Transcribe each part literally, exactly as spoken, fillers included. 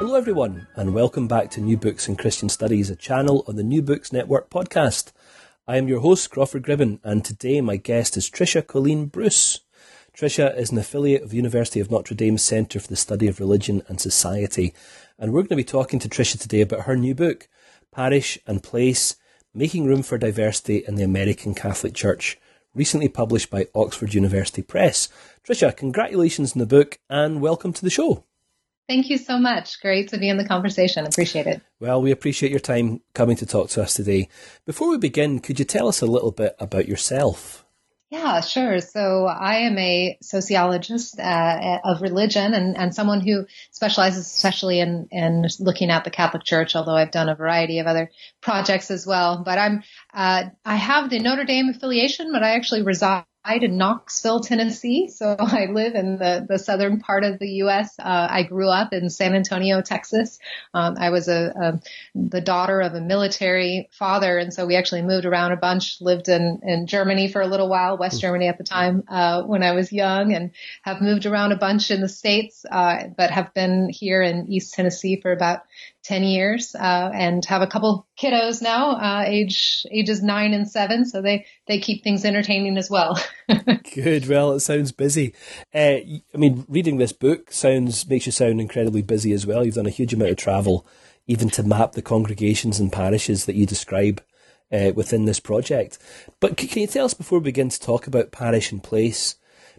Hello everyone, and welcome back to New Books in Christian Studies, a channel on the New Books Network podcast. I am your host, Crawford Gribbon, and today my guest is Tricia Colleen Bruce. Tricia is an affiliate of the University of Notre Dame Centre for the Study of Religion and Society, and we're going to be talking to Tricia today about her new book, Parish and Place, Making Room for Diversity in the American Catholic Church, recently published by Oxford University Press. Tricia, congratulations on the book, and welcome to the show. Thank you so much. Great to be in the conversation. Appreciate it. Well, we appreciate your time coming to talk to us today. Before we begin, could you tell us a little bit about yourself? Yeah, sure. So I am a sociologist uh, of religion and, and someone who specializes especially in, in looking at the Catholic Church, although I've done a variety of other projects as well. But I'm uh, I have the Notre Dame affiliation, but I actually reside in Knoxville, Tennessee. So I live in the, the southern part of the U S. Uh, I grew up in San Antonio, Texas. Um, I was a, a the daughter of a military father. And so we actually moved around a bunch, lived in, in Germany for a little while, West Germany at the time uh, when I was young, and have moved around a bunch in the States, uh, but have been here in East Tennessee for about ten years uh, and have a couple kiddos now, uh, age ages nine and seven. So they, they keep things entertaining as well. Good. Well, it sounds busy. Uh, I mean, reading this book sounds makes you sound incredibly busy as well. You've done a huge amount of travel, even to map the congregations and parishes that you describe uh, within this project. But can you tell us, before we begin to talk about Parish and Place,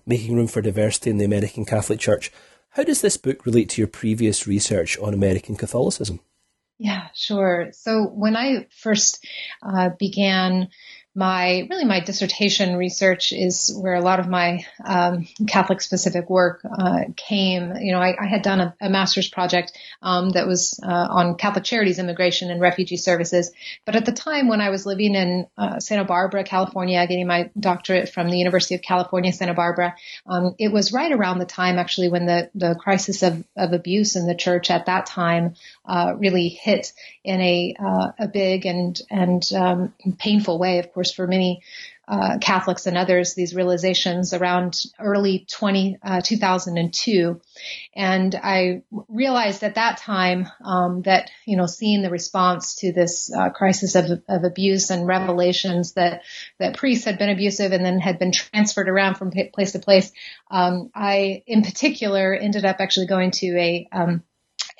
Making Room for Diversity in the American Catholic Church, how does this book relate to your previous research on American Catholicism? Yeah, sure. So when I first uh, began my, really my dissertation research is where a lot of my um, Catholic specific work uh, came. You know, I, I had done a, a master's project um, that was uh, on Catholic Charities, Immigration and Refugee Services. But at the time when I was living in uh, Santa Barbara, California, getting my doctorate from the University of California, Santa Barbara, um, it was right around the time actually when the, the crisis of, of abuse in the church at that time uh, really hit in a, uh, a big and, and um, painful way, of course, for many uh, Catholics and others, these realizations around early twenty, uh, two thousand two. And I realized at that time um, that, you know, seeing the response to this uh, crisis of, of abuse and revelations that, that priests had been abusive and then had been transferred around from place to place, um, I, in particular, ended up actually going to a um,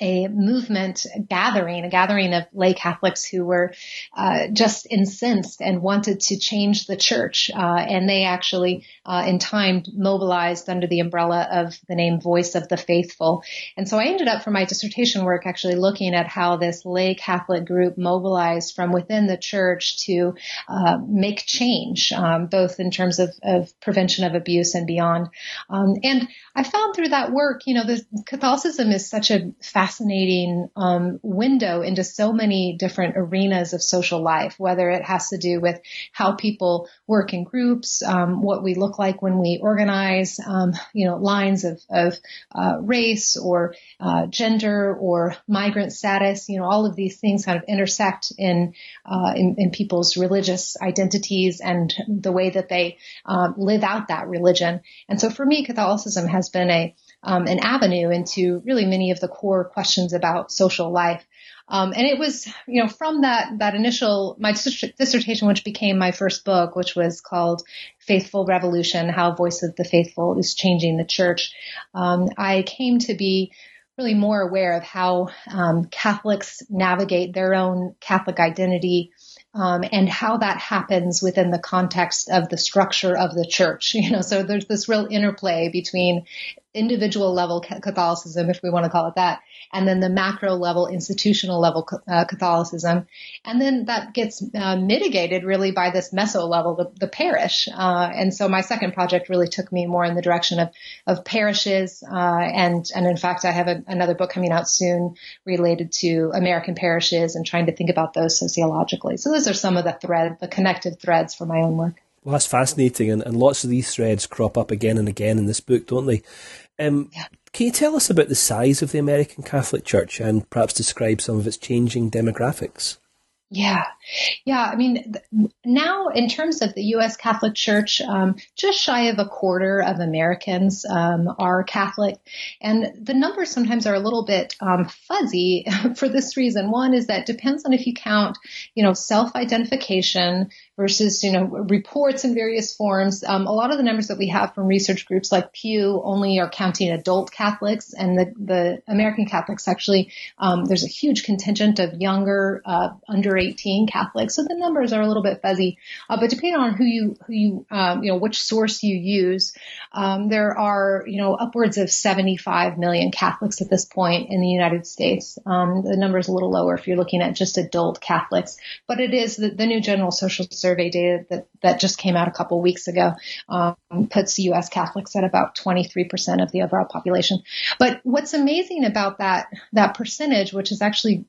a movement a gathering, a gathering of lay Catholics who were uh, just incensed and wanted to change the church. Uh, and they actually, uh, in time, mobilized under the umbrella of the name Voice of the Faithful. And so I ended up for my dissertation work actually looking at how this lay Catholic group mobilized from within the church to uh, make change, um, both in terms of, of prevention of abuse and beyond. Um, and I found through that work, you know, the Catholicism is such a fascinating Fascinating um, window into so many different arenas of social life, whether it has to do with how people work in groups, um, what we look like when we organize, um, you know, lines of, of uh, race or uh, gender or migrant status, you know, all of these things kind of intersect in uh, in, in people's religious identities and the way that they uh, live out that religion. And so for me, Catholicism has been a Um, an avenue into really many of the core questions about social life. Um, and it was, you know, from that, that initial, my dissertation, which became my first book, which was called Faithful Revolution, How Voice of the Faithful is Changing the Church. Um, I came to be really more aware of how um, Catholics navigate their own Catholic identity Um, and how that happens within the context of the structure of the church. You know, so there's this real interplay between individual level Catholicism, if we want to call it that, and then the macro level, institutional level uh, Catholicism. And then that gets uh, mitigated really by this meso level, the, the parish. Uh, and so my second project really took me more in the direction of, of parishes. Uh, and, and in fact, I have a, another book coming out soon related to American parishes and trying to think about those sociologically. So those are some of the thread, the connected threads for my own work. Well, that's fascinating, and, and lots of these threads crop up again and again in this book, don't they? Um, yeah. Can you tell us about the size of the American Catholic Church and perhaps describe some of its changing demographics? Yeah, yeah. I mean, now in terms of the U S Catholic Church, um, just shy of a quarter of Americans um, are Catholic. And the numbers sometimes are a little bit um, fuzzy for this reason. One is that it depends on if you count, you know, self-identification versus, you know, reports in various forms. Um, a lot of the numbers that we have from research groups like Pew only are counting adult Catholics, and the, the American Catholics actually, um, there's a huge contingent of younger, uh, under eighteen Catholics. So the numbers are a little bit fuzzy, uh, but depending on who you, who you, um, you know, which source you use, um, there are, you know, upwards of seventy-five million Catholics at this point in the United States. Um, the number is a little lower if you're looking at just adult Catholics, but it is the, the new General Social Survey data that, that just came out a couple weeks ago, um, puts U S Catholics at about twenty-three percent of the overall population. But what's amazing about that, that percentage, which has actually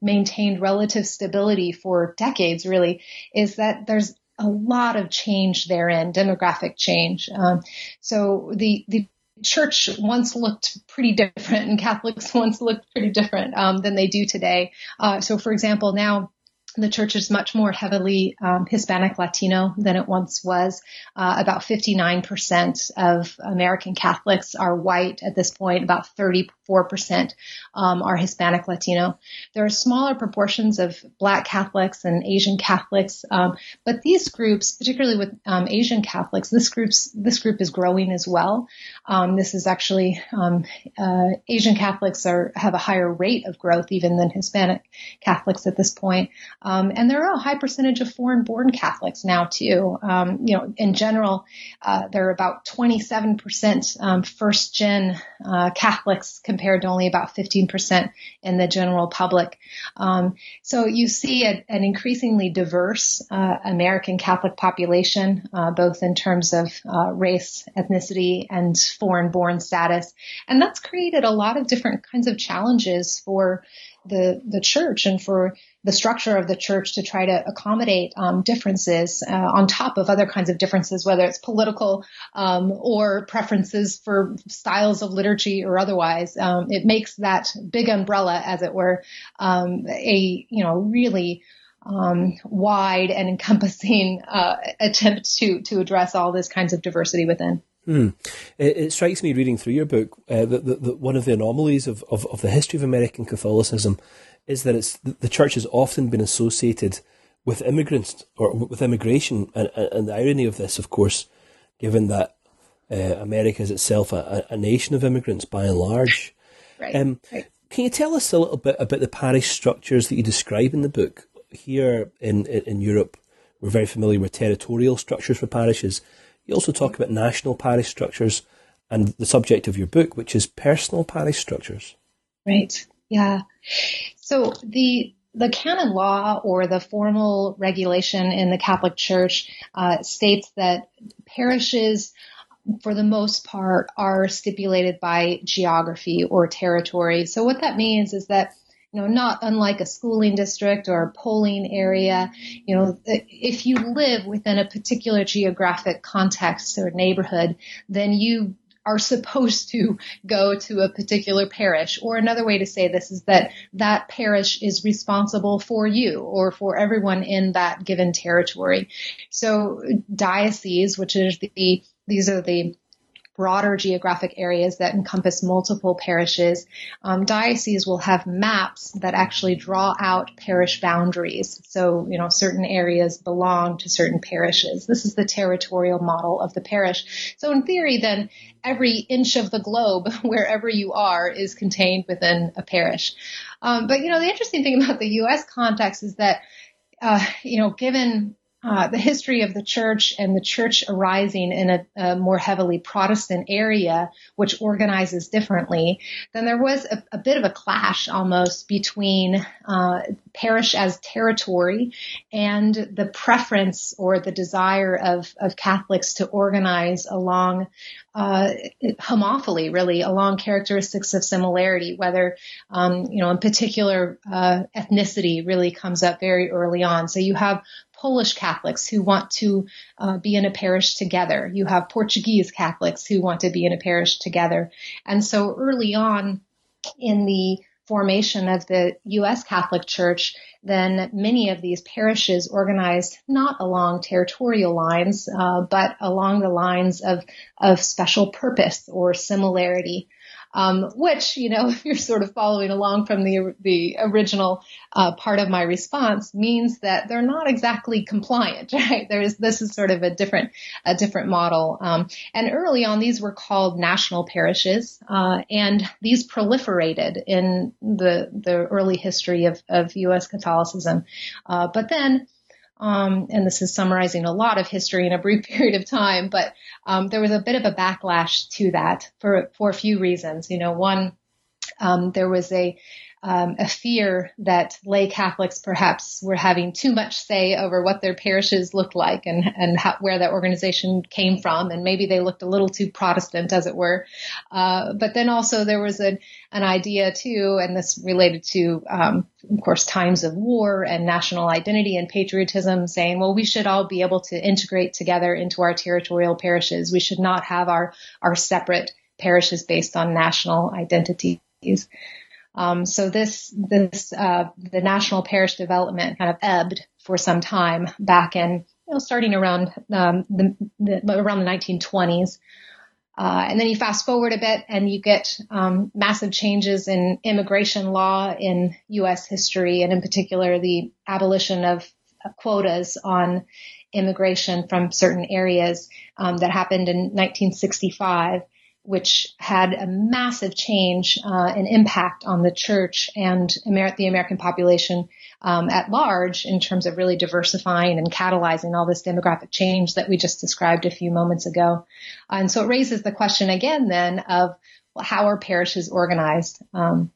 maintained relative stability for decades, really, is that there's a lot of change therein, demographic change. Um, so the the church once looked pretty different, and Catholics once looked pretty different um, than they do today. Uh, so, for example, now the church is much more heavily um, Hispanic Latino than it once was. Uh, about fifty-nine percent of American Catholics are white at this point. About thirty-four percent um, are Hispanic Latino. There are smaller proportions of Black Catholics and Asian Catholics, um, but these groups, particularly with um, Asian Catholics, this group's this group is growing as well. Um, this is actually um, uh, Asian Catholics are have a higher rate of growth even than Hispanic Catholics at this point. Um, and there are a high percentage of foreign-born Catholics now, too. Um, you know, in general, uh, there are about twenty-seven percent um, first-gen uh, Catholics compared to only about fifteen percent in the general public. Um, so you see a, an increasingly diverse uh, American Catholic population, uh, both in terms of uh, race, ethnicity, and foreign-born status. And that's created a lot of different kinds of challenges for the the church and for the structure of the church to try to accommodate um, differences uh, on top of other kinds of differences, whether it's political um, or preferences for styles of liturgy or otherwise. Um, it makes that big umbrella, as it were, um, a you know really um, wide and encompassing uh, attempt to to address all these kinds of diversity within. Mm. It, it strikes me reading through your book uh, that, that, that one of the anomalies of, of, of the history of American Catholicism is that it's the church has often been associated with immigrants or with immigration, and, and the irony of this, of course, given that uh, America is itself a, a nation of immigrants by and large. Right. Um, right. Can you tell us a little bit about the parish structures that you describe in the book? Here in, in, in Europe, we're very familiar with territorial structures for parishes. You also talk about national parish structures and the subject of your book, which is personal parish structures. Right. Yeah. So the the canon law or the formal regulation in the Catholic Church uh, states that parishes, for the most part, are stipulated by geography or territory. So what that means is that, you know, not unlike a schooling district or a polling area, you know, if you live within a particular geographic context or neighborhood, then you are supposed to go to a particular parish. Or another way to say this is that that parish is responsible for you or for everyone in that given territory. So dioceses, which is the, these are the broader geographic areas that encompass multiple parishes, um, dioceses will have maps that actually draw out parish boundaries. So, you know, certain areas belong to certain parishes. This is the territorial model of the parish. So in theory, then, every inch of the globe, wherever you are, is contained within a parish. Um, but, you know, the interesting thing about the U S context is that, uh, you know, given uh, the history of the church and the church arising in a, a more heavily Protestant area, which organizes differently, then there was a, a bit of a clash almost between uh, parish as territory and the preference or the desire of, of Catholics to organize along uh, homophily, really, along characteristics of similarity, whether, um, you know, in particular, uh, ethnicity really comes up very early on. So you have Polish Catholics who want to uh, be in a parish together. You have Portuguese Catholics who want to be in a parish together. And so early on in the formation of the U S Catholic Church, then many of these parishes organized not along territorial lines, uh, but along the lines of, of special purpose or similarity. Um, which, you know, if you're sort of following along from the the original uh, part of my response, means that they're not exactly compliant, right? There's this is sort of a different a different model. Um, and early on, these were called national parishes, uh, and these proliferated in the the early history of of U S Catholicism. Uh, but then. Um, and this is summarizing a lot of history in a brief period of time, but um, there was a bit of a backlash to that for, for a few reasons. You know, one, um, there was a Um, a fear that lay Catholics perhaps were having too much say over what their parishes looked like and, and how, where that organization came from. And maybe they looked a little too Protestant, as it were. Uh, but then also there was an, an idea, too, and this related to, um, of course, times of war and national identity and patriotism, saying, well, we should all be able to integrate together into our territorial parishes. We should not have our, our separate parishes based on national identities. Um, so this, this, uh, the national parish development kind of ebbed for some time back in, you know, starting around, um, the, the, around the nineteen twenties. Uh, and then you fast forward a bit and you get, um, massive changes in immigration law in U S history, and in particular, the abolition of quotas on immigration from certain areas, um, that happened in nineteen sixty-five. Which had a massive change uh, and impact on the church and Amer- the American population um, at large in terms of really diversifying and catalyzing all this demographic change that we just described a few moments ago. And so it raises the question again then of, well, how are parishes organized? Um,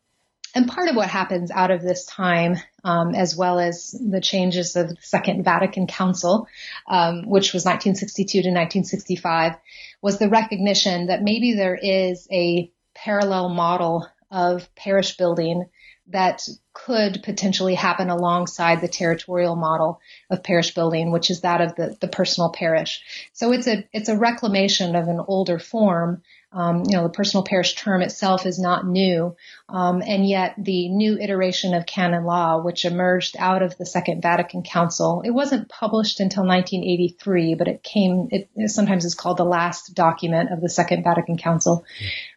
and part of what happens out of this time, um, as well as the changes of the Second Vatican Council, um, which was nineteen sixty-two to nineteen sixty-five, was the recognition that maybe there is a parallel model of parish building that could potentially happen alongside the territorial model of parish building, which is that of the, the personal parish. So it's a it's a reclamation of an older form. Um, you know, the personal parish term itself is not new, um, and yet the new iteration of canon law, which emerged out of the Second Vatican Council, it wasn't published until nineteen eighty-three, but it came, it, it sometimes is called the last document of the Second Vatican Council,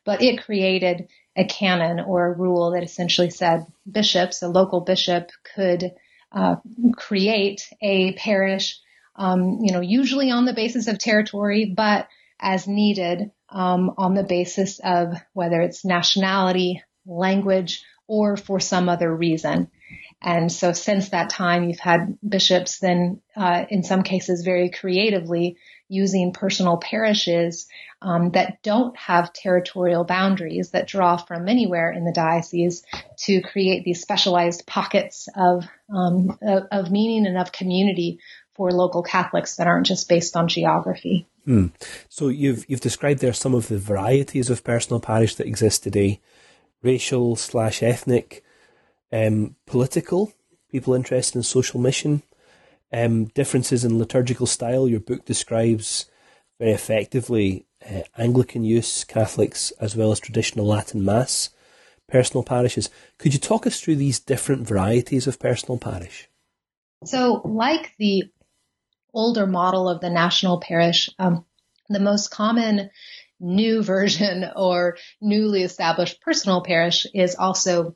but it created a canon or a rule that essentially said bishops, a local bishop, could uh, create a parish, um, you know, usually on the basis of territory, but as needed, Um, on the basis of whether it's nationality, language, or for some other reason. And so since that time, you've had bishops then, uh, in some cases, very creatively using personal parishes um, that don't have territorial boundaries, that draw from anywhere in the diocese, to create these specialized pockets of um, of meaning and of community for local Catholics that aren't just based on geography. Hmm. So you've you've described there some of the varieties of personal parish that exist today: racial slash ethnic, um, political, people interested in social mission, um, differences in liturgical style. Your book describes very effectively uh, Anglican use, Catholics, as well as traditional Latin Mass, personal parishes. Could you talk us through these different varieties of personal parish? So, like the older model of the national parish, um, the most common new version or newly established personal parish is also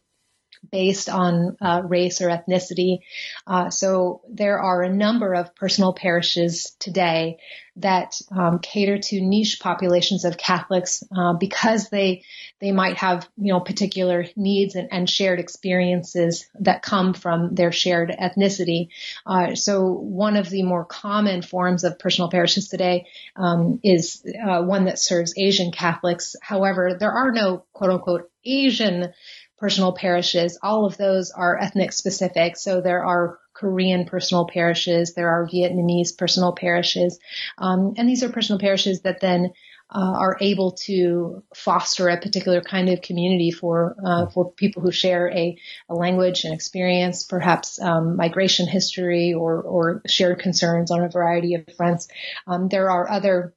based on uh, race or ethnicity. Uh, so there are a number of personal parishes today that um, cater to niche populations of Catholics uh, because they they might have, you know, particular needs and, and shared experiences that come from their shared ethnicity. Uh, so one of the more common forms of personal parishes today um, is uh, one that serves Asian Catholics. However, there are no quote unquote Asian personal parishes. All of those are ethnic specific. So there are Korean personal parishes, there are Vietnamese personal parishes. Um, and these are personal parishes that then uh, are able to foster a particular kind of community for uh, for people who share a, a language and experience, perhaps um, migration history or, or shared concerns on a variety of fronts. Um, there are other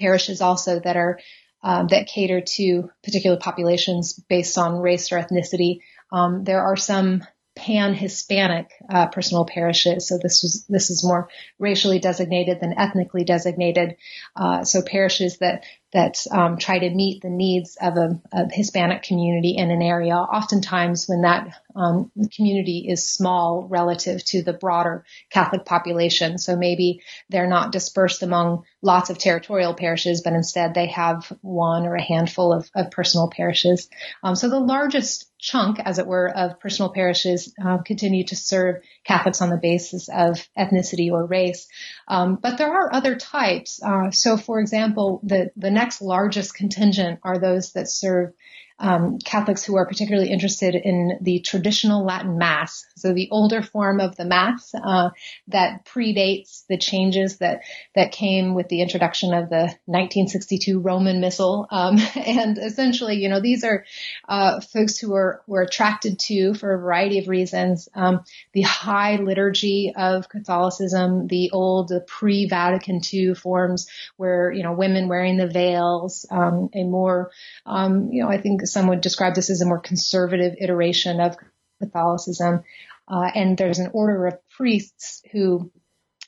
parishes also that are Uh, that cater to particular populations based on race or ethnicity. Um, there are some pan-Hispanic uh, personal parishes, so this was this is more racially designated than ethnically designated. Uh, so parishes that that um, try to meet the needs of a, a Hispanic community in an area, oftentimes when that um, community is small relative to the broader Catholic population. So maybe they're not dispersed among lots of territorial parishes, but instead they have one or a handful of, of personal parishes. Um, so the largest chunk, as it were, of personal parishes uh, continue to serve Catholics on the basis of ethnicity or race. Um, but there are other types. Uh, so, for example, the, the next largest contingent are those that serve um, Catholics who are particularly interested in the traditional Latin Mass, so the older form of the Mass uh, that predates the changes that, that came with the introduction of the nineteen sixty-two Roman Missal. Um, and essentially, you know, these are uh, folks who are, who are attracted to, for a variety of reasons, um, the high liturgy of Catholicism, the old the pre-Vatican two forms where, you know, women wearing the veils, um, a more, um, you know, I think some would describe this as a more conservative iteration of Catholicism. Uh, and there's an order of priests who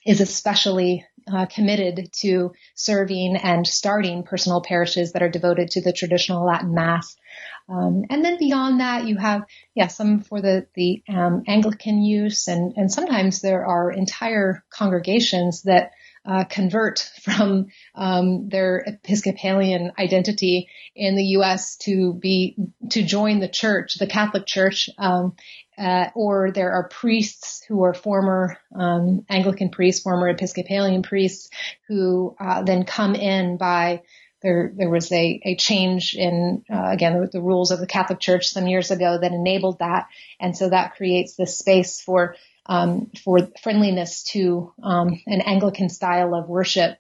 is especially uh, committed to serving and starting personal parishes that are devoted to the traditional Latin Mass. Um, and then beyond that, you have, yeah, some for the, the um, Anglican use, and, and sometimes there are entire congregations that Uh, convert from um, their Episcopalian identity in the U S to be to join the church, the Catholic Church, um, uh, or there are priests who are former um, Anglican priests, former Episcopalian priests, who uh, then come in by. There, there was a, a change in, uh, again, the, the rules of the Catholic Church some years ago that enabled that. And so that creates this space for um, for friendliness to um, an Anglican style of worship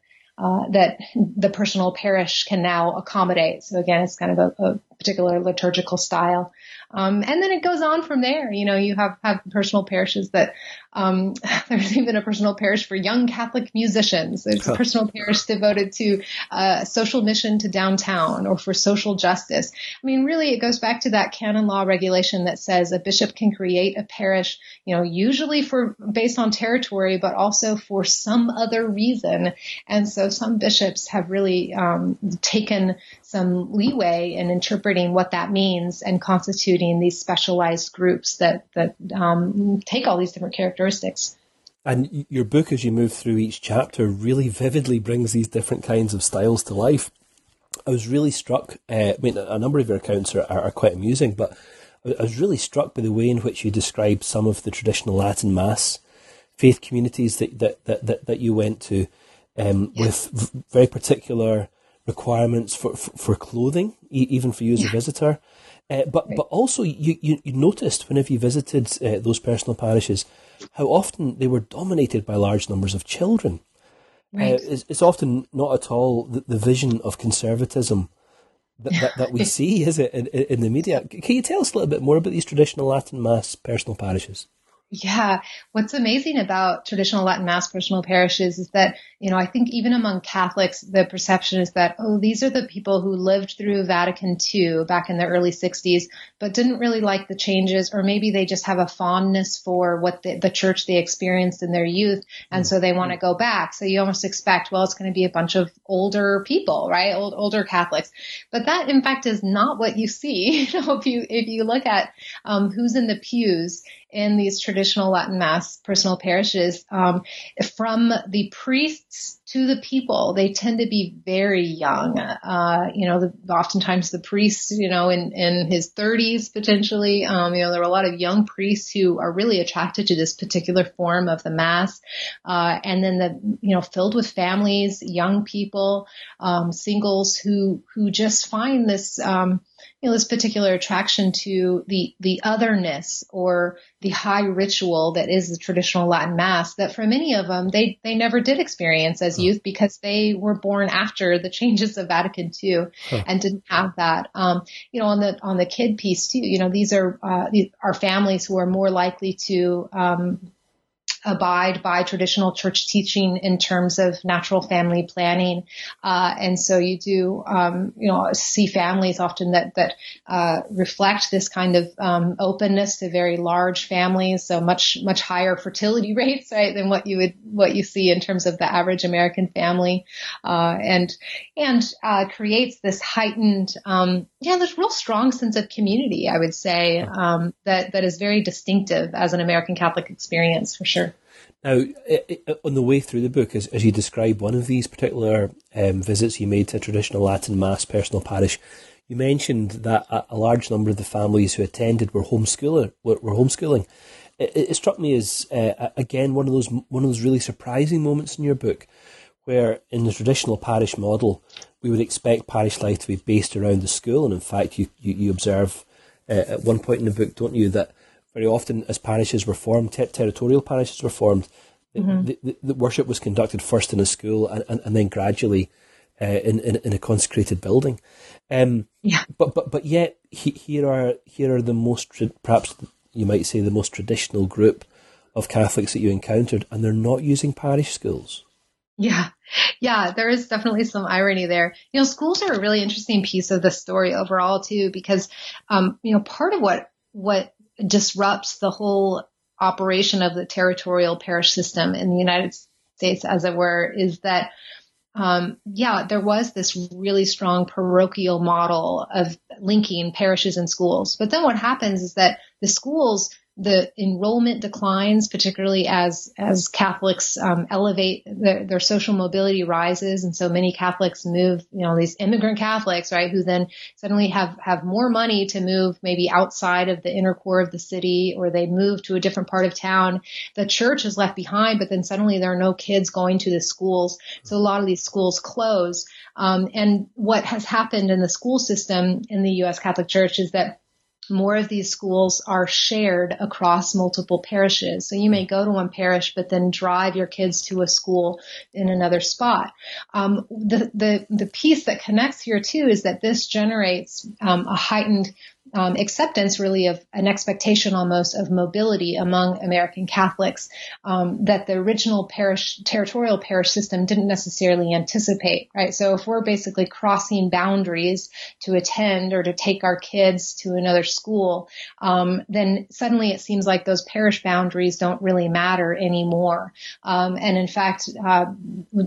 uh, that the personal parish can now accommodate. So, again, it's kind of a, a particular liturgical style. Um, and then it goes on from there. You know, you have, have personal parishes that um, there's even a personal parish for young Catholic musicians. There's a personal parish devoted to uh, social mission to downtown or for social justice. I mean, really, it goes back to that canon law regulation that says a bishop can create a parish, you know, usually for based on territory, but also for some other reason. And so some bishops have really um, taken some leeway in interpreting what that means and constituting these specialized groups that that um, take all these different characteristics. And your book, as you move through each chapter, really vividly brings these different kinds of styles to life. I was really struck, uh, I mean, a number of your accounts are, are quite amusing, but I was really struck by the way in which you described some of the traditional Latin Mass faith communities that, that, that, that, that you went to um, yeah. with very particular requirements for, for, for clothing, e- even for you as a visitor. Uh, but, but also you, you, you noticed whenever you visited uh, those personal parishes, how often they were dominated by large numbers of children. Right. Uh, it's, it's often not at all the, the vision of conservatism that, that, that we see, is it, in, in the media? Can you tell us a little bit more about these traditional Latin Mass personal parishes? Yeah. What's amazing about traditional Latin Mass personal parishes is that, you know, I think even among Catholics, the perception is that, oh, these are the people who lived through Vatican Two back in the early sixties, but didn't really like the changes, or maybe they just have a fondness for what the, the church they experienced in their youth. And so they want to go back. So you almost expect, well, it's going to be a bunch of older people, right? Old, older Catholics. But that, in fact, is not what you see. You know, if you, if you look at um, who's in the pews in these traditional Latin Mass personal parishes, um, from the priests to the people, they tend to be very young. Uh, you know, the, oftentimes the priests, you know, in, in his thirties, potentially, um, you know, there are a lot of young priests who are really attracted to this particular form of the Mass. Uh, and then the, you know, filled with families, young people, um, singles who, who just find this, um, you know, this particular attraction to the, the otherness or the high ritual that is the traditional Latin Mass that for many of them, they, they never did experience as youth because they were born after the changes of Vatican Two huh. and didn't have that. Um, you know, on the, on the kid piece too, you know, these are, uh, these are families who are more likely to, um, abide by traditional church teaching in terms of natural family planning. Uh, and so you do, um, you know, see families often that, that, uh, reflect this kind of, um, openness to very large families. So much, much higher fertility rates, right, than what you would, what you see in terms of the average American family. Uh, and, and, uh, creates this heightened, um, yeah, there's real strong sense of community, I would say, um, that, that is very distinctive as an American Catholic experience for sure. Now, on the way through the book, as, as you describe one of these particular um, visits you made to a traditional Latin Mass personal parish, you mentioned that a large number of the families who attended were homeschooler were, were homeschooling. It, it struck me as uh, again one of those one of those really surprising moments in your book, where in the traditional parish model, we would expect parish life to be based around the school, and in fact, you you, you observe uh, at one point in the book, don't you, that very often, as parishes were formed, ter- territorial parishes were formed, mm-hmm. the, the, the worship was conducted first in a school and, and, and then gradually uh, in, in in a consecrated building. Um, yeah. But but but yet he, here are here are the most perhaps you might say the most traditional group of Catholics that you encountered, and they're not using parish schools. Yeah. Yeah, there is definitely some irony there. You know, schools are a really interesting piece of the story overall too, because um, you know, part of what what disrupts the whole operation of the territorial parish system in the United States, as it were, is that, um, yeah, there was this really strong parochial model of linking parishes and schools. But then what happens is that the schools, the enrollment declines, particularly as, as Catholics, um, elevate their, their social mobility rises. And so many Catholics move, you know, these immigrant Catholics, right, who then suddenly have, have more money to move maybe outside of the inner core of the city, or they move to a different part of town. The church is left behind, but then suddenly there are no kids going to the schools. So a lot of these schools close. Um, and what has happened in the school system in the U S Catholic Church is that more of these schools are shared across multiple parishes. So you may go to one parish, but then drive your kids to a school in another spot. Um, the, the, the piece that connects here too is that this generates um, a heightened Um, acceptance, really, of an expectation almost of mobility among American Catholics um, that the original parish, territorial parish system didn't necessarily anticipate, right? So if we're basically crossing boundaries to attend or to take our kids to another school, um, then suddenly it seems like those parish boundaries don't really matter anymore. Um, and in fact, uh,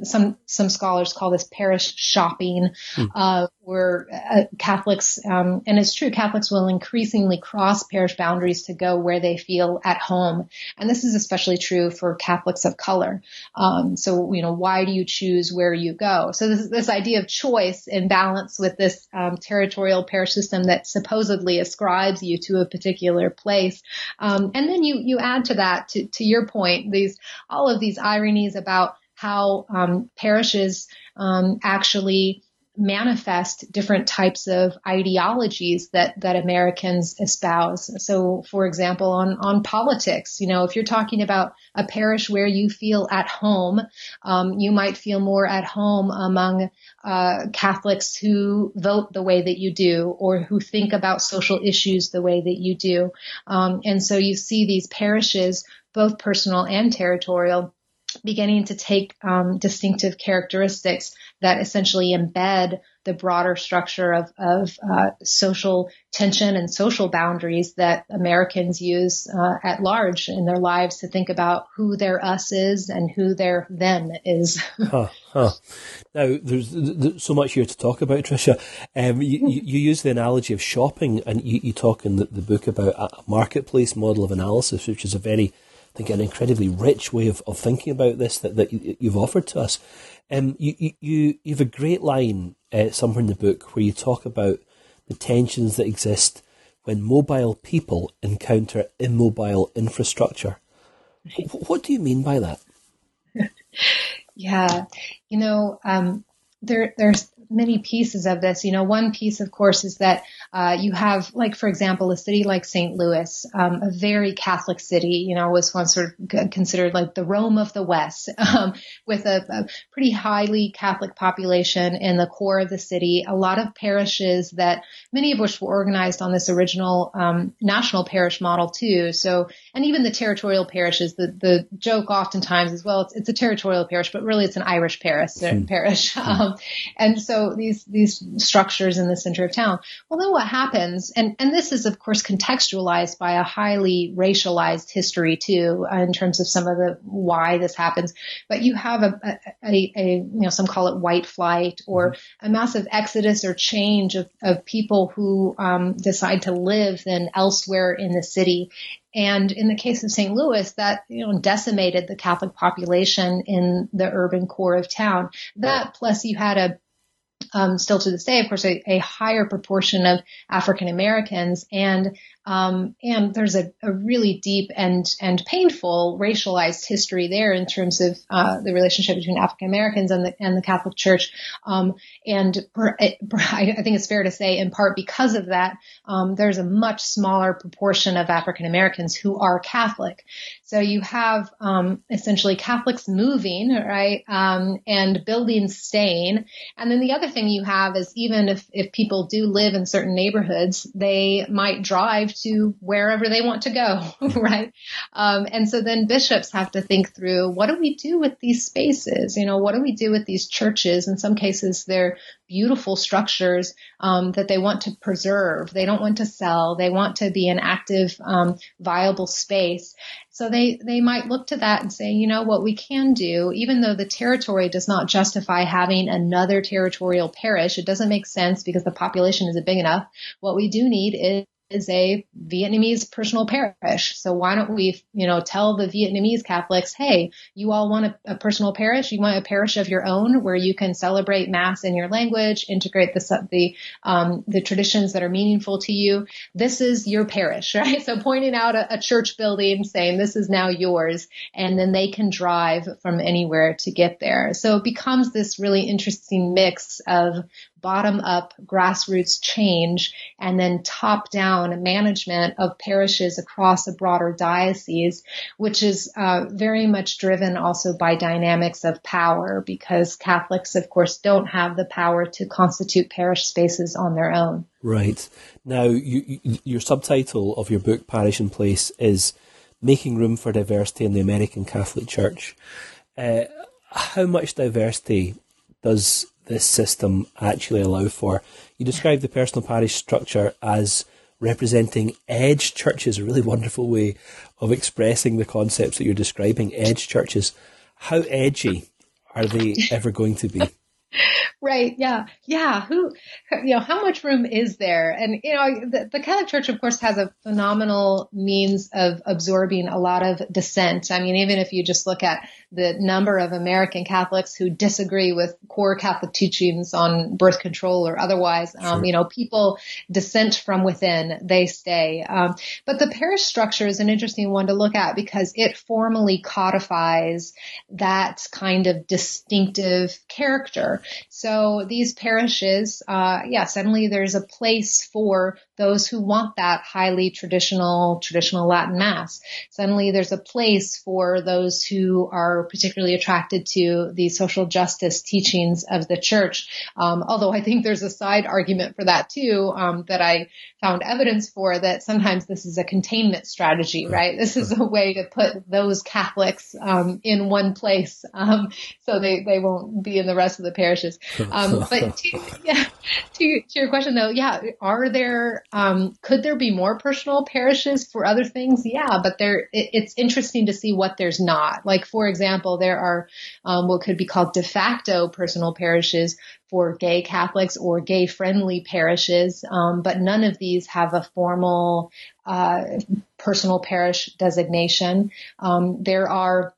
some some scholars call this parish shopping, hmm. uh, where uh, Catholics, um, and it's true, Catholics will increasingly cross parish boundaries to go where they feel at home. And this is especially true for Catholics of color. Um, so, you know, why do you choose where you go? So this, this idea of choice in balance with this um, territorial parish system that supposedly ascribes you to a particular place. Um, and then you, you add to that, to, to your point, these, all of these ironies about how um, parishes um, actually manifest different types of ideologies that, that Americans espouse. So, for example, on, on politics, you know, if you're talking about a parish where you feel at home, um, you might feel more at home among uh, Catholics who vote the way that you do or who think about social issues the way that you do. Um, and so you see these parishes, both personal and territorial, beginning to take um, distinctive characteristics that essentially embed the broader structure of, of uh, social tension and social boundaries that Americans use uh, at large in their lives to think about who their us is and who their them is. huh, huh. Now, there's, there's so much here to talk about, Tricia. Um, you, you, you use the analogy of shopping, and you, you talk in the, the book about a marketplace model of analysis, which is a very I think an incredibly rich way of, of thinking about this that, that you, you've offered to us. Um, you, you, you, you have a great line uh, somewhere in the book where you talk about the tensions that exist when mobile people encounter immobile infrastructure. What do you mean by that? Yeah, you know, um, there there's many pieces of this. You know, one piece, of course, is that Uh, you have, like, for example, a city like Saint Louis, um, a very Catholic city, you know, was once sort of considered like the Rome of the West, um, with a, a pretty highly Catholic population in the core of the city. A lot of parishes that many of which were organized on this original um, national parish model, too. So, and even the territorial parishes, the, the joke oftentimes is, well, it's, it's a territorial parish, but really it's an Irish parish. Mm. parish. Mm. Um, and so these these structures in the center of town. Well, then what happens, and, and this is, of course, contextualized by a highly racialized history, too, uh, in terms of some of the why this happens. But you have a, a, a, a you know, some call it white flight, or a massive exodus or change of, of people who um, decide to live then elsewhere in the city. And in the case of Saint Louis, that, you know, decimated the Catholic population in the urban core of town. That plus you had a Um, still to this day, of course, a, a higher proportion of African Americans, and um, and there's a, a really deep and and painful racialized history there in terms of uh, the relationship between African Americans and the and the Catholic Church, um, and per, it, per, I think it's fair to say, in part because of that, um, there's a much smaller proportion of African Americans who are Catholic. So you have um, essentially Catholics moving, right, um, and buildings staying, and then the other thing you have is, even if, if people do live in certain neighborhoods, they might drive to wherever they want to go, right? Um, and so then bishops have to think through, what do we do with these spaces? You know, what do we do with these churches? In some cases, they're beautiful structures um, that they want to preserve. They don't want to sell. They want to be an active, um, viable space. So they, they might look to that and say, you know, what we can do, even though the territory does not justify having another territorial parish, it doesn't make sense because the population isn't big enough. What we do need is is a Vietnamese personal parish. So why don't we, you know, tell the Vietnamese Catholics, hey, you all want a, a personal parish? You want a parish of your own where you can celebrate Mass in your language, integrate the the, um, the traditions that are meaningful to you. This is your parish, right? So pointing out a, a church building, saying this is now yours, and then they can drive from anywhere to get there. So it becomes this really interesting mix of bottom-up grassroots change and then top-down management of parishes across a broader diocese, which is uh, very much driven also by dynamics of power, because Catholics, of course, don't have the power to constitute parish spaces on their own. Right. Now, you, you, your subtitle of your book, Parish and Place, is Making Room for Diversity in the American Catholic Church. Uh, how much diversity does this system actually allow for? You describe the personal parish structure as representing edge churches, a really wonderful way of expressing the concepts that you're describing, edge churches. How edgy are they ever going to be? Right. Yeah. Yeah. Who, you know, how much room is there? And, you know, the, the Catholic Church, of course, has a phenomenal means of absorbing a lot of dissent. I mean, even if you just look at the number of American Catholics who disagree with core Catholic teachings on birth control or otherwise, sure. um, you know, people dissent from within, they stay. Um, but the parish structure is an interesting one to look at because it formally codifies that kind of distinctive character. power. So these parishes, uh, yeah, suddenly there's a place for those who want that highly traditional, traditional Latin Mass. Suddenly there's a place for those who are particularly attracted to the social justice teachings of the church. Um, although I think there's a side argument for that too, um, that I found evidence for, that sometimes this is a containment strategy, right? This is a way to put those Catholics um, in one place um, so they, they won't be in the rest of the parishes. Um, but to, yeah, to, to your question though, yeah, are there, um, could there be more personal parishes for other things? Yeah, but there, it, it's interesting to see what there's not. Like, for example, there are um, what could be called de facto personal parishes for gay Catholics or gay-friendly parishes, um, but none of these have a formal uh, personal parish designation. Um, there are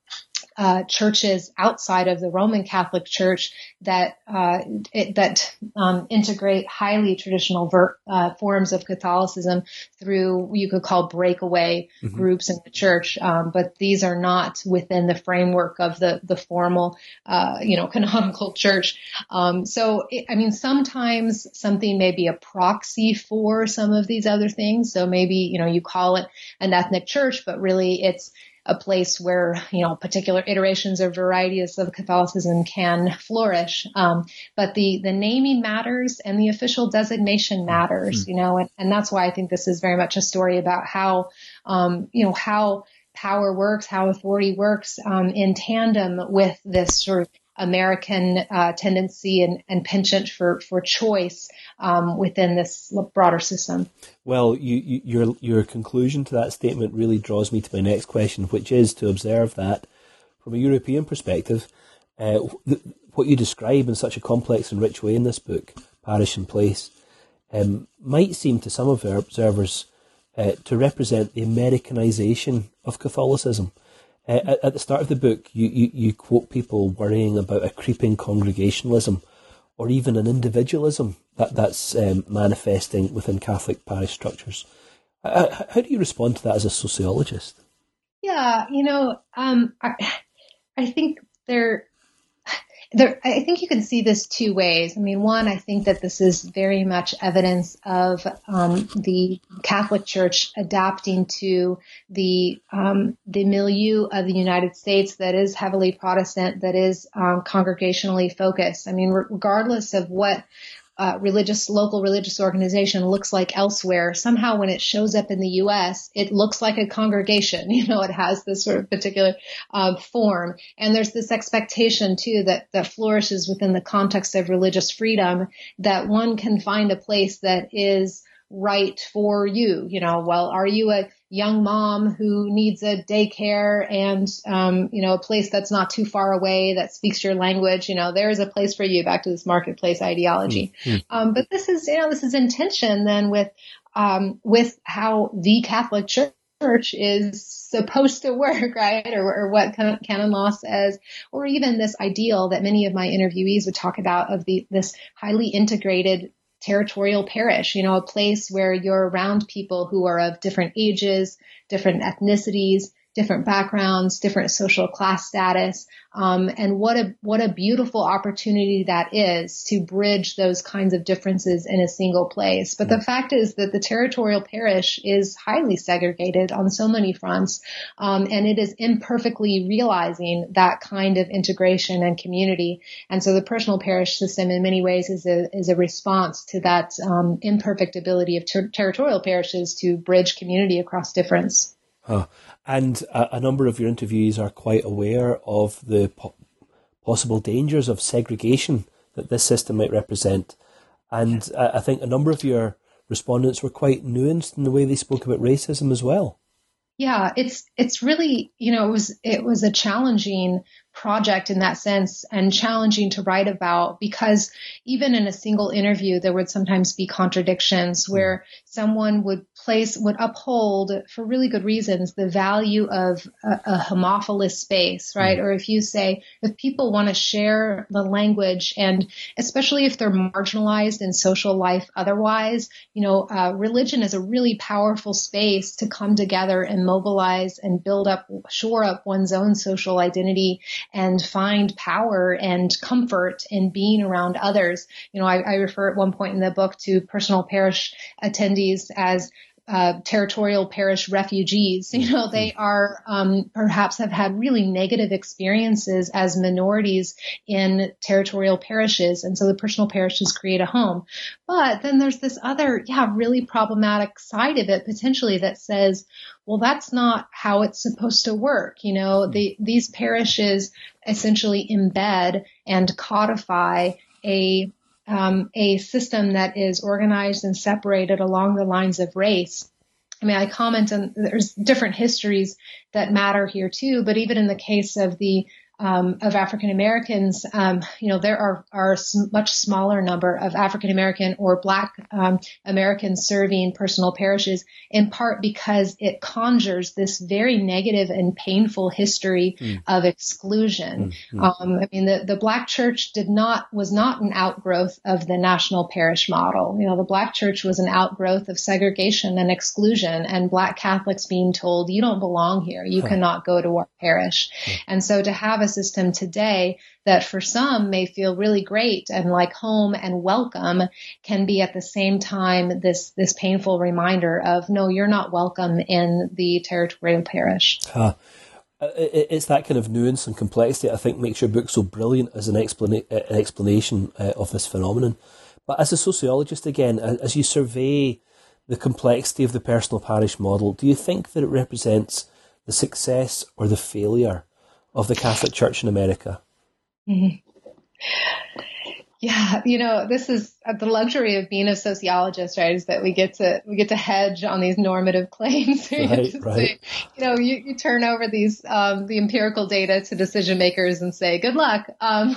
uh, churches outside of the Roman Catholic Church that uh, it, that um, integrate highly traditional ver- uh, forms of Catholicism through what you could call breakaway mm-hmm. groups in the church, um, but these are not within the framework of the the formal, uh, you know, canonical church. Um, so, it, I mean, sometimes something may be a proxy for some of these other things. So maybe, you know, you call it an ethnic church, but really it's a place where, you know, particular iterations or varieties of Catholicism can flourish. Um, but the, the naming matters and the official designation matters, you know, and, and that's why I think this is very much a story about how, um, you know, how power works, how authority works um, in tandem with this sort of American uh, tendency and, and penchant for, for choice um, within this broader system. Well, you, you, your your conclusion to that statement really draws me to my next question, which is to observe that from a European perspective, uh, the, what you describe in such a complex and rich way in this book, Parish and Place, um, might seem to some of our observers uh, to represent the Americanization of Catholicism. Uh, at, at the start of the book, you, you, you quote people worrying about a creeping congregationalism or even an individualism that, that's um, manifesting within Catholic parish structures. Uh, how do you respond to that as a sociologist? Yeah, you know, um, I, I think there... There, I think you can see this two ways. I mean, one, I think that this is very much evidence of um, the Catholic Church adapting to the um, the milieu of the United States that is heavily Protestant, that is um, congregationally focused. I mean, re- regardless of what Uh, religious, local religious organization looks like elsewhere, somehow when it shows up in the U S, it looks like a congregation. You know, it has this sort of particular uh, form. And there's this expectation, too, that, that flourishes within the context of religious freedom, that one can find a place that is right for you. You know, well, are you a young mom who needs a daycare and, um, you know, a place that's not too far away that speaks your language? You know, there is a place for you, back to this marketplace ideology. Mm-hmm. Um, but this is, you know, this is in tension then with, um, with how the Catholic Church Church is supposed to work, right? Or, or what canon law says, or even this ideal that many of my interviewees would talk about of the, this highly integrated territorial parish, you know, a place where you're around people who are of different ages, different ethnicities, different backgrounds, different social class status. Um, and what a, what a beautiful opportunity that is to bridge those kinds of differences in a single place. But the fact is that the territorial parish is highly segregated on so many fronts. Um, and it is imperfectly realizing that kind of integration and community. And so the personal parish system in many ways is a, is a response to that, um, imperfect ability of ter- territorial parishes to bridge community across difference. Huh. And a, a number of your interviewees are quite aware of the po- possible dangers of segregation that this system might represent. And uh, I think a number of your respondents were quite nuanced in the way they spoke about racism as well. Yeah, it's it's really, you know, it was it was a challenging project in that sense, and challenging to write about, because even in a single interview, there would sometimes be contradictions where someone would place, would uphold for really good reasons, the value of a, a homophilous space, right? Or if you say, if people want to share the language, and especially if they're marginalized in social life otherwise, you know, uh, religion is a really powerful space to come together and mobilize and build up, shore up one's own social identity. and find power and comfort in being around others. You know, I, I refer at one point in the book to personal parish attendees as Uh, territorial parish refugees. You know, they are um, perhaps have had really negative experiences as minorities in territorial parishes. And so the personal parishes create a home. But then there's this other, yeah, really problematic side of it potentially that says, well, that's not how it's supposed to work. You know, the, these parishes essentially embed and codify a Um, a system that is organized and separated along the lines of race. I mean, I comment on there's different histories that matter here too, but even in the case of the um, of African Americans, um, you know, there are are a much smaller number of African American or Black um, Americans serving personal parishes, in part because it conjures this very negative and painful history mm. of exclusion. Mm-hmm. Um, I mean, the, the Black Church did not was not an outgrowth of the national parish model. You know, the Black Church was an outgrowth of segregation and exclusion, and Black Catholics being told, "You don't belong here. You huh. cannot go to our parish." Yeah. And so to have a system today that for some may feel really great and like home and welcome can be at the same time this this painful reminder of, no, you're not welcome in the territorial parish. Huh. It's that kind of nuance and complexity I think makes your book so brilliant as an, explana- an explanation uh, of this phenomenon. But as a sociologist again, as you survey the complexity of the personal parish model, do you think that it represents the success or the failure of the Catholic Church in America? Mm-hmm. Yeah, you know, this is the luxury of being a sociologist, right? Is that we get to we get to hedge on these normative claims. Right, right. Say, you know, you, you turn over these um, the empirical data to decision makers and say, "Good luck." Um,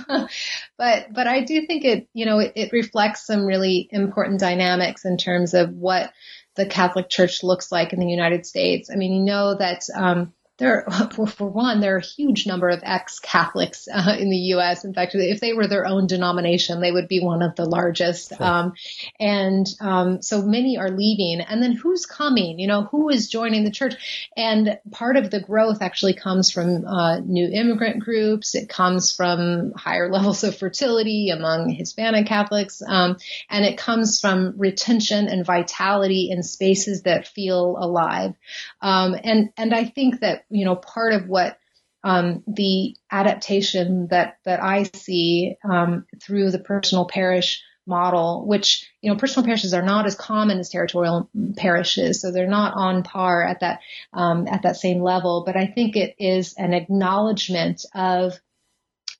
but but I do think it you know it, it reflects some really important dynamics in terms of what the Catholic Church looks like in the United States. I mean, you know that. Um, There, for one, there are a huge number of ex-Catholics uh, in the U S In fact, if they were their own denomination, they would be one of the largest. Sure. Um, and um, so many are leaving. And then who's coming? You know, who is joining the church? And part of the growth actually comes from uh, new immigrant groups. It comes from higher levels of fertility among Hispanic Catholics. Um, and it comes from retention and vitality in spaces that feel alive. Um, and, and I think that you know, part of what um, the adaptation that, that I see um, through the personal parish model, which, you know, personal parishes are not as common as territorial parishes, so they're not on par at that um, at that same level. But I think it is an acknowledgement of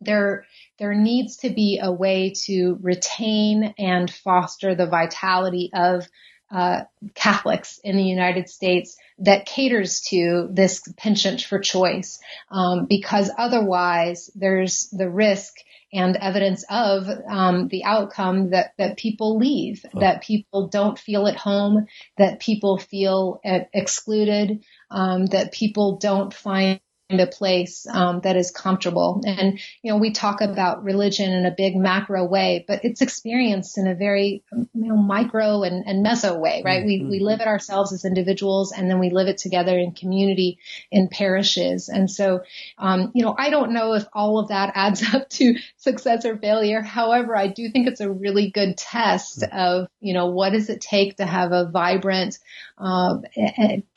their There needs to be a way to retain and foster the vitality of Uh, Catholics in the United States that caters to this penchant for choice, um, because otherwise there's the risk and evidence of um, the outcome that, that people leave, oh. that people don't feel at home, that people feel at, excluded, um, that people don't find a place um, that is comfortable. And, you know, we talk about religion in a big macro way, but it's experienced in a very, you know, micro and, and meso way, right? Mm-hmm. We we live it ourselves as individuals, and then we live it together in community, in parishes. And so, um, you know, I don't know if all of that adds up to success or failure. However, I do think it's a really good test of, you know, what does it take to have a vibrant uh,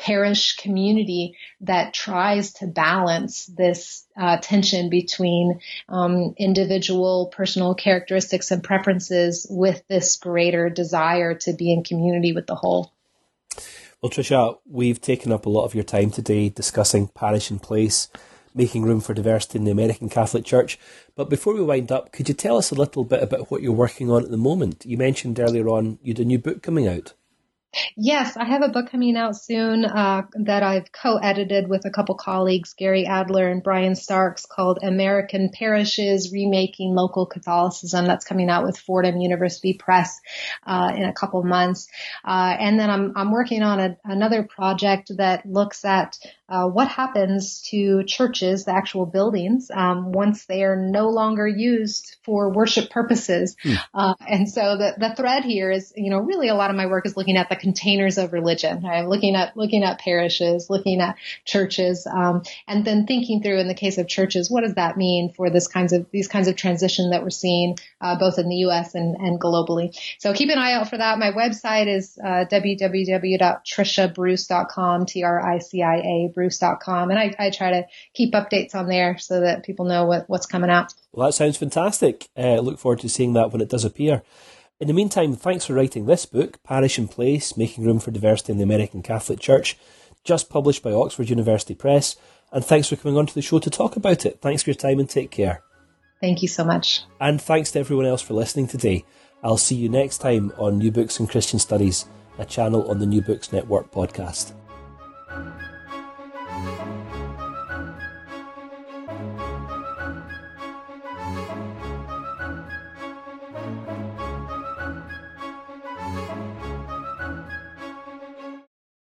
parish community that tries to balance Balance this uh, tension between um, individual personal characteristics and preferences with this greater desire to be in community with the whole. Well, Tricia, we've taken up a lot of your time today discussing parish and place, making room for diversity in the American Catholic Church. But before we wind up, could you tell us a little bit about what you're working on at the moment? You mentioned earlier on you had a new book coming out. Yes, I have a book coming out soon uh, that I've co-edited with a couple colleagues, Gary Adler and Brian Starks, called American Parishes Remaking Local Catholicism. That's coming out with Fordham University Press uh, in a couple months. Uh, and then I'm I'm working on a, another project that looks at Uh, what happens to churches, the actual buildings, um, once they are no longer used for worship purposes. Mm. Uh, and so the, the thread here is, you know, really a lot of my work is looking at the at containers of religion, right? Looking at looking at parishes, looking at churches, um, and then thinking through, in the case of churches, what does that mean for this kinds of these kinds of transition that we're seeing uh, both in the U S and, and globally. So keep an eye out for that. My website is uh, w w w dot tricia bruce dot com, T R I C I A Bruce dot com, and I, I try to keep updates on there so that people know what, what's coming out. Well, that sounds fantastic. I uh, look forward to seeing that when it does appear. In the meantime, thanks for writing this book, Parish and Place, Making Room for Diversity in the American Catholic Church, just published by Oxford University Press, and thanks for coming on to the show to talk about it. Thanks for your time and take care. Thank you so much. And thanks to everyone else for listening today. I'll see you next time on New Books and Christian Studies, a channel on the New Books Network podcast.